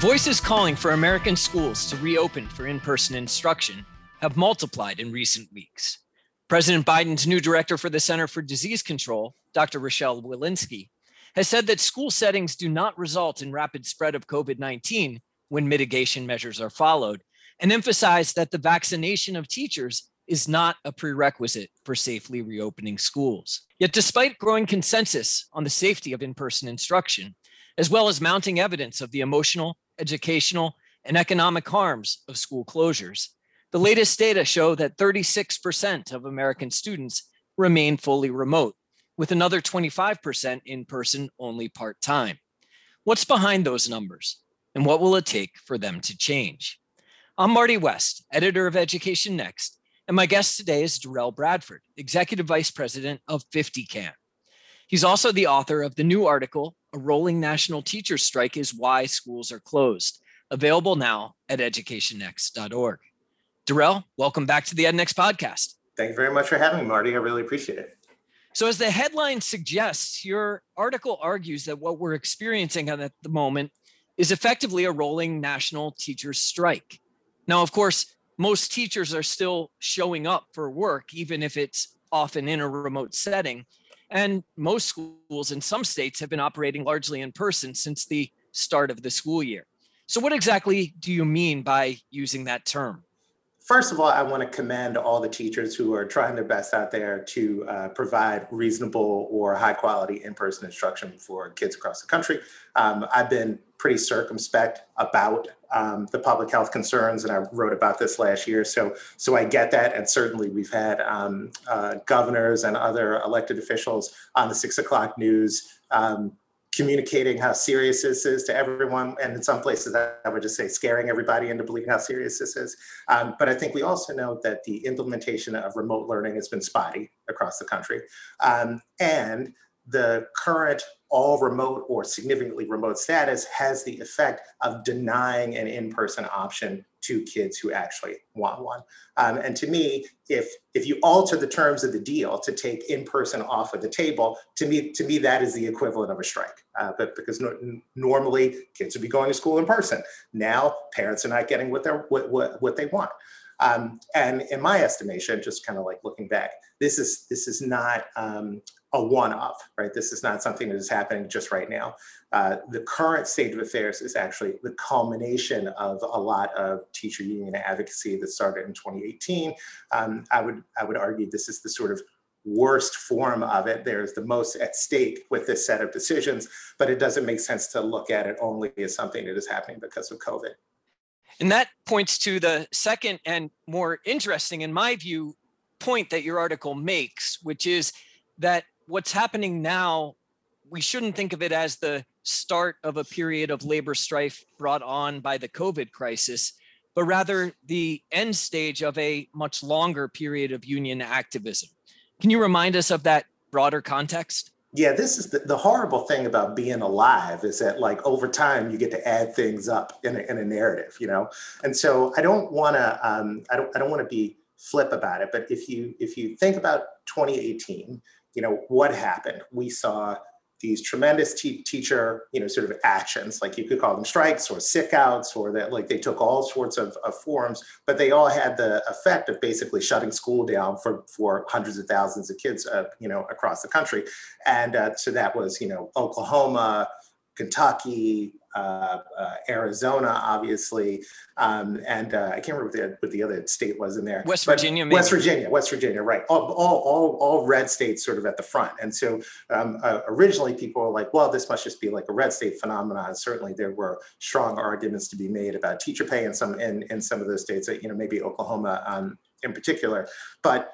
The voices calling for American schools to reopen for in-person instruction have multiplied in recent weeks. President Biden's new director for the Center for Disease Control, Dr. Rochelle Walensky, has said that school settings do not result in rapid spread of COVID-19 when mitigation measures are followed, and emphasized that the vaccination of teachers is not a prerequisite for safely reopening schools. Yet despite growing consensus on the safety of in-person instruction, as well as mounting evidence of the emotional, educational, and economic harms of school closures, the latest data show that 36% of American students remain fully remote, with another 25% in-person only part-time. What's behind those numbers, and what will it take for them to change? I'm Marty West, editor of Education Next, and my guest today is Derrell Bradford, Executive Vice President of 50Can. He's also the author of the new article, A Rolling National Teachers' Strike is Why Schools Are Closed, available now at educationnext.org. Derrell, welcome back to the EdNext Podcast. Thank you very much for having me, Marty. I really appreciate it. So as the headline suggests, your article argues that what we're experiencing at the moment is effectively a rolling national teachers' strike. Now, of course, most teachers are still showing up for work, even if it's often in a remote setting. And most schools in some states have been operating largely in person since the start of the school year. So what exactly do you mean by using that term? First of all, I want to commend all the teachers who are trying their best out there to provide reasonable or high quality in-person instruction for kids across the country. I've been pretty circumspect about the public health concerns, and I wrote about this last year. So I get that, and certainly we've had governors and other elected officials on the 6 o'clock news communicating how serious this is to everyone. And in some places, I would just say scaring everybody into believing how serious this is. But I think we also know that the implementation of remote learning has been spotty across the country. And the current all remote or significantly remote status has the effect of denying an in-person option to kids who actually want one. And to me, if you alter the terms of the deal to take in-person off of the table, to me that is the equivalent of a strike. But because normally kids would be going to school in person, now parents are not getting what they want. And in my estimation, just kind of like looking back, this is not a one-off, right? This is not something that is happening just right now. The current state of affairs is actually the culmination of a lot of teacher union advocacy that started in 2018. I would argue this is the sort of worst form of it. There's the most at stake with this set of decisions, but it doesn't make sense to look at it only as something that is happening because of COVID. And that points to the second and more interesting, in my view, point that your article makes, which is that what's happening now, we shouldn't think of it as the start of a period of labor strife brought on by the COVID crisis, but rather the end stage of a much longer period of union activism. Can you remind us of that broader context? Yeah, this is the horrible thing about being alive is that, like, over time you get to add things up in a narrative, you know. And so I don't want to I don't want to be flip about it, but if you think about 2018. You know, what happened? We saw these tremendous teacher, you know, sort of actions, like you could call them strikes or sickouts, or that, like, they took all sorts of forms, but they all had the effect of basically shutting school down for hundreds of thousands of kids, you know, across the country. And so that was, you know, Oklahoma, Kentucky, Arizona, obviously, and I can't remember what the other state was in there. West Virginia, right? All red states, sort of at the front. And so originally, people were like, "Well, this must just be like a red state phenomenon." Certainly, there were strong arguments to be made about teacher pay in some of those states, you know, maybe Oklahoma in particular, but.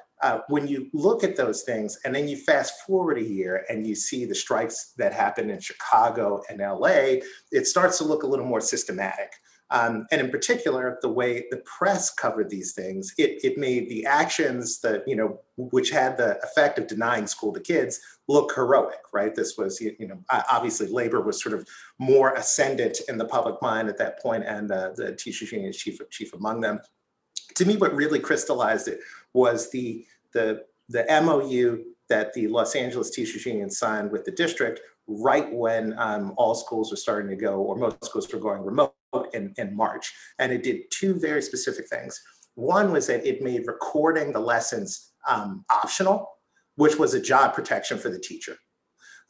When you look at those things and then you fast forward a year and you see the strikes that happened in Chicago and LA, it starts to look a little more systematic. And in particular, the way the press covered these things, it made the actions that, you know, which had the effect of denying school to kids look heroic, right? This was, you know, obviously labor was sort of more ascendant in the public mind at that point, and the teachers union chief among them. To me, what really crystallized it was the MOU that the Los Angeles Teachers Union signed with the district, right when all schools were starting to go, or most schools were going remote in March. And it did two very specific things. One was that it made recording the lessons optional, which was a job protection for the teacher.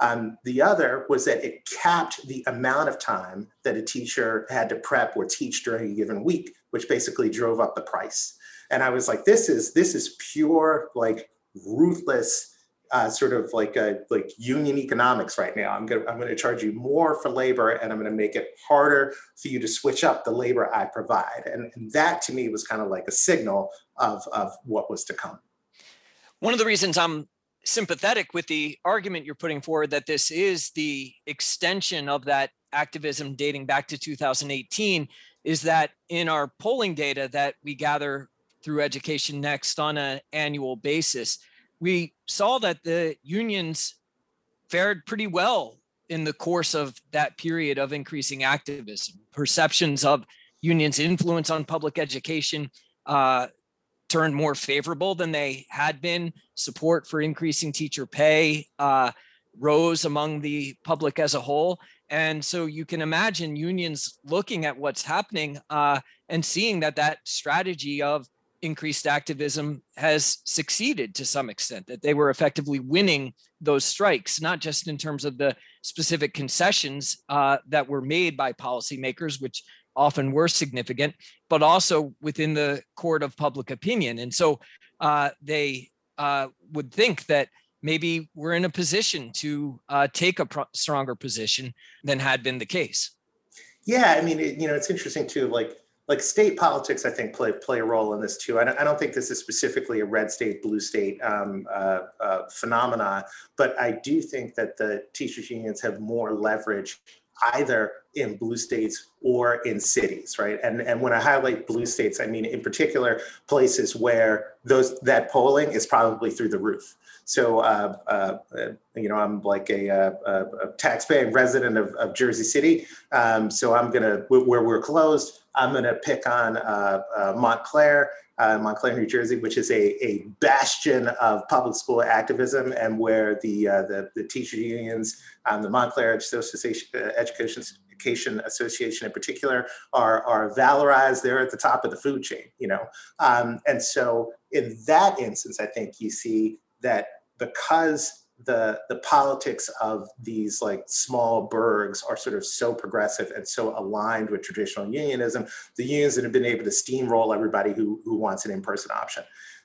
The other was that it capped the amount of time that a teacher had to prep or teach during a given week, which basically drove up the price. And I was like, this is pure, like, ruthless sort of like union economics right now. I'm going to charge you more for labor, and I'm going to make it harder for you to switch up the labor I provide. And that to me was kind of like a signal of what was to come. One of the reasons I'm sympathetic with the argument you're putting forward that this is the extension of that activism dating back to 2018 is that in our polling data that we gather through Education Next on an annual basis, we saw that the unions fared pretty well in the course of that period of increasing activism. Perceptions of unions' influence on public education turned more favorable than they had been. Support for increasing teacher pay rose among the public as a whole. And so you can imagine unions looking at what's happening and seeing that that strategy of increased activism has succeeded to some extent, that they were effectively winning those strikes, not just in terms of the specific concessions that were made by policymakers, which often were significant, but also within the court of public opinion. And so they would think that maybe we're in a position to take a stronger position than had been the case. Yeah, I mean, it's interesting too, like state politics, I think, play a role in this too. I don't think this is specifically a red state, blue state phenomena, but I do think that the teachers unions have more leverage either in blue states or in cities, right? And when I highlight blue states, I mean, in particular, places where that polling is probably through the roof. So, I'm like a taxpaying resident of Jersey City. So where we're closed, I'm going to pick on Montclair, New Jersey, which is a bastion of public school activism, and where the teacher unions, the Montclair Education Association in particular, are valorized. They're at the top of the food chain, And so in that instance, I think you see that because the politics of these like small burgs are sort of so progressive and so aligned with traditional unionism, the unions that have been able to steamroll everybody who wants an in-person option.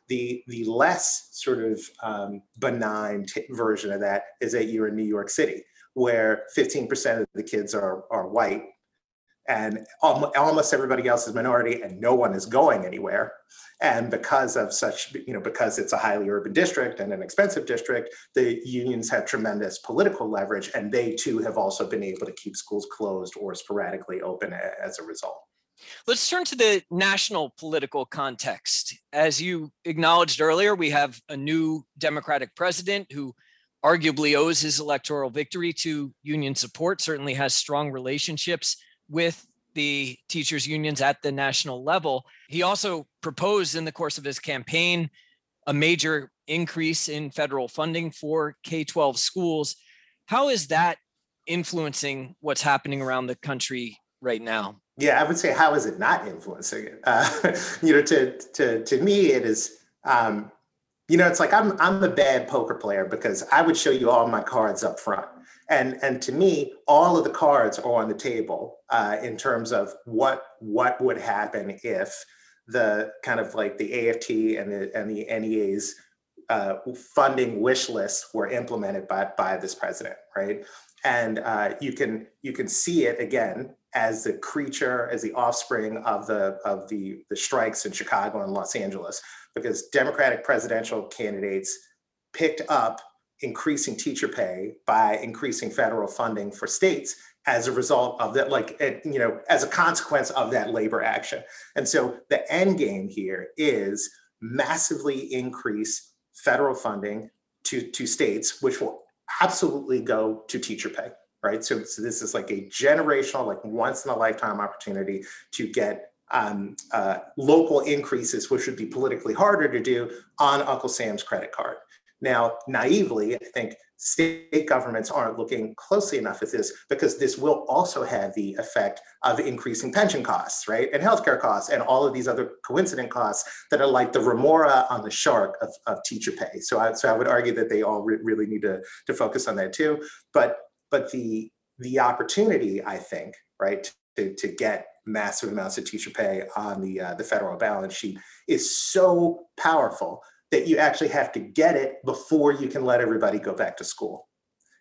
The less sort of benign version of that is that you're in New York City, where 15% of the kids are white, and almost everybody else is minority, and no one is going anywhere. And because of such, because it's a highly urban district and an expensive district, the unions have tremendous political leverage, and they too have also been able to keep schools closed or sporadically open as a result. Let's turn to the national political context. As you acknowledged earlier, we have a new Democratic president who arguably owes his electoral victory to union support, certainly has strong relationships with the teachers' unions at the national level. He also proposed in the course of his campaign a major increase in federal funding for K-12 schools. How is that influencing what's happening around the country right now? Yeah, I would say, how is it not influencing it? To me, it is. It's like I'm a bad poker player because I would show you all my cards up front. And to me, all of the cards are on the table in terms of what would happen if the kind of like the AFT and the NEA's funding wish lists were implemented by this president, right? And you can see it again as the creature, as the offspring of the strikes in Chicago and Los Angeles, because Democratic presidential candidates picked up increasing teacher pay by increasing federal funding for states as a result of that, as a consequence of that labor action. And so the end game here is massively increase federal funding to states, which will absolutely go to teacher pay, right? So this is like a generational, like once in a lifetime opportunity to get local increases, which would be politically harder to do, on Uncle Sam's credit card. Now, naively, I think state governments aren't looking closely enough at this because this will also have the effect of increasing pension costs, right? And healthcare costs and all of these other coincident costs that are like the remora on the shark of teacher pay. So I would argue that they all really need to focus on that too. But the opportunity, I think, right, to get massive amounts of teacher pay on the federal balance sheet is so powerful that you actually have to get it before you can let everybody go back to school.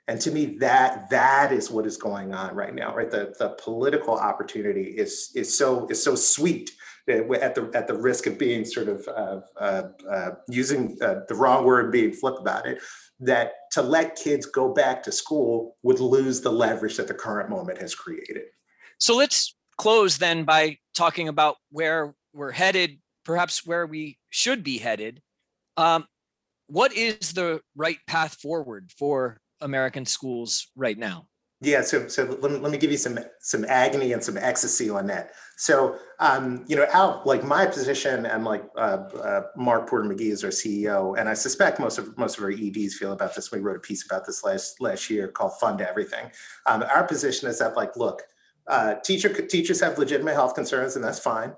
And to me, that is what is going on right now, right? The political opportunity is so sweet at the risk of being sort of using the wrong word, being flip about it, that to let kids go back to school would lose the leverage that the current moment has created. So let's close then by talking about where we're headed, perhaps where we should be headed. What is the right path forward for American schools right now? Yeah, so let me give you some agony and some ecstasy on that. So, out like my position, I'm like Mark Porter-McGee is our CEO, and I suspect most of our EDs feel about this. We wrote a piece about this last year called "Fund Everything." Our position is that like, look, teachers have legitimate health concerns, and that's fine.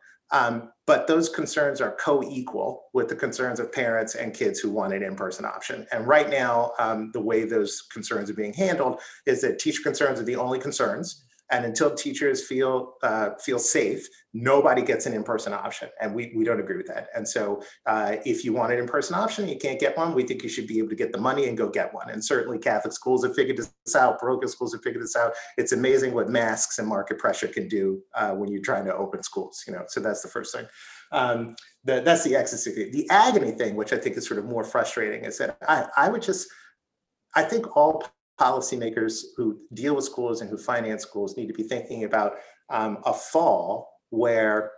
But those concerns are co-equal with the concerns of parents and kids who want an in-person option. And right now, the way those concerns are being handled is that teacher concerns are the only concerns. And until teachers feel safe, nobody gets an in-person option. And we don't agree with that. And so if you want an in-person option and you can't get one, we think you should be able to get the money and go get one. And certainly Catholic schools have figured this out. Parochial schools have figured this out. It's amazing what masks and market pressure can do when you're trying to open schools. So that's the first thing. That's the ecstasy thing. The agony thing, which I think is sort of more frustrating, is that I think all policymakers who deal with schools and who finance schools need to be thinking about a fall where,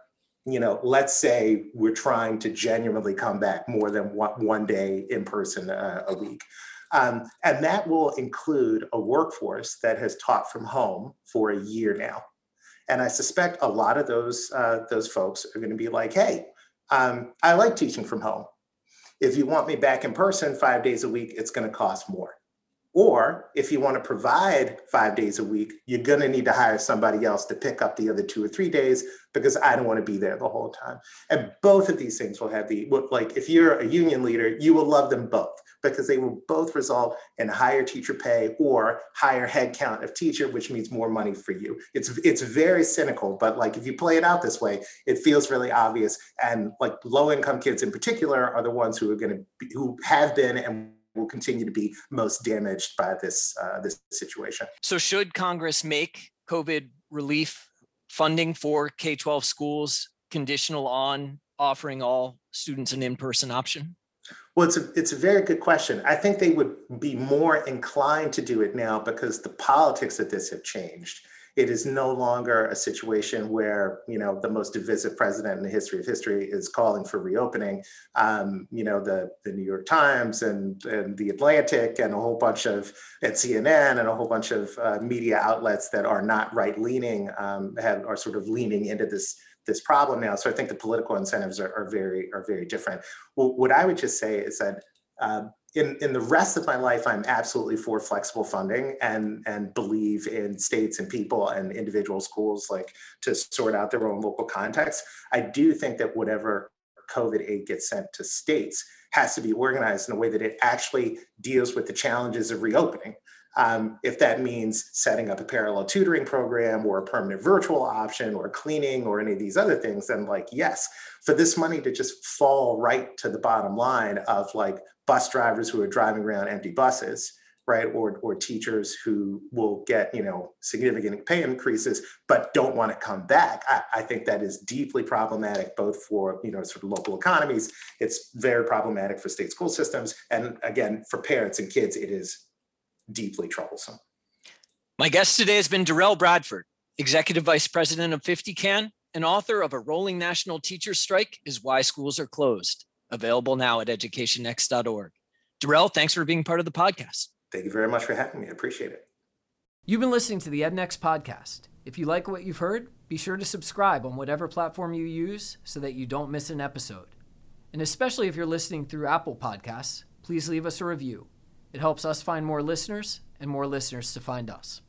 let's say we're trying to genuinely come back more than one day in person a week. And that will include a workforce that has taught from home for a year now. And I suspect a lot of those folks are going to be like, hey, I like teaching from home. If you want me back in person 5 days a week, it's going to cost more. Or if you want to provide 5 days a week, you're going to need to hire somebody else to pick up the other 2 or 3 days because I don't want to be there the whole time. And both of these things will have if you're a union leader, you will love them both because they will both result in higher teacher pay or higher headcount of teacher, which means more money for you. It's very cynical, but like if you play it out this way, it feels really obvious. And like low income kids in particular are the ones who are who have been and will continue to be most damaged by this situation. So should Congress make COVID relief funding for K-12 schools conditional on offering all students an in-person option? Well, it's a very good question. I think they would be more inclined to do it now because the politics of this have changed. It is no longer a situation where, the most divisive president in the history of history is calling for reopening. The New York Times and The Atlantic and at CNN and a whole bunch of media outlets that are not right-leaning are sort of leaning into this problem now. So I think the political incentives are very different. Well, what I would just say is that in the rest of my life, I'm absolutely for flexible funding and believe in states and people and individual schools like to sort out their own local context. I do think that whatever COVID aid gets sent to states has to be organized in a way that it actually deals with the challenges of reopening. If that means setting up a parallel tutoring program or a permanent virtual option or cleaning or any of these other things, then like, yes, for this money to just fall right to the bottom line of like bus drivers who are driving around empty buses, right? Or teachers who will get, significant pay increases, but don't want to come back. I think that is deeply problematic, both for, sort of local economies. It's very problematic for state school systems. And again, for parents and kids, it is deeply troublesome. My guest today has been Derrell Bradford, Executive Vice President of 50Can and author of A Rolling National Teacher Strike is Why Schools Are Closed, available now at educationnext.org. Derrell, thanks for being part of the podcast. Thank you very much for having me. I appreciate it. You've been listening to the EdNext podcast. If you like what you've heard, be sure to subscribe on whatever platform you use so that you don't miss an episode. And especially if you're listening through Apple Podcasts, please leave us a review. It helps us find more listeners and more listeners to find us.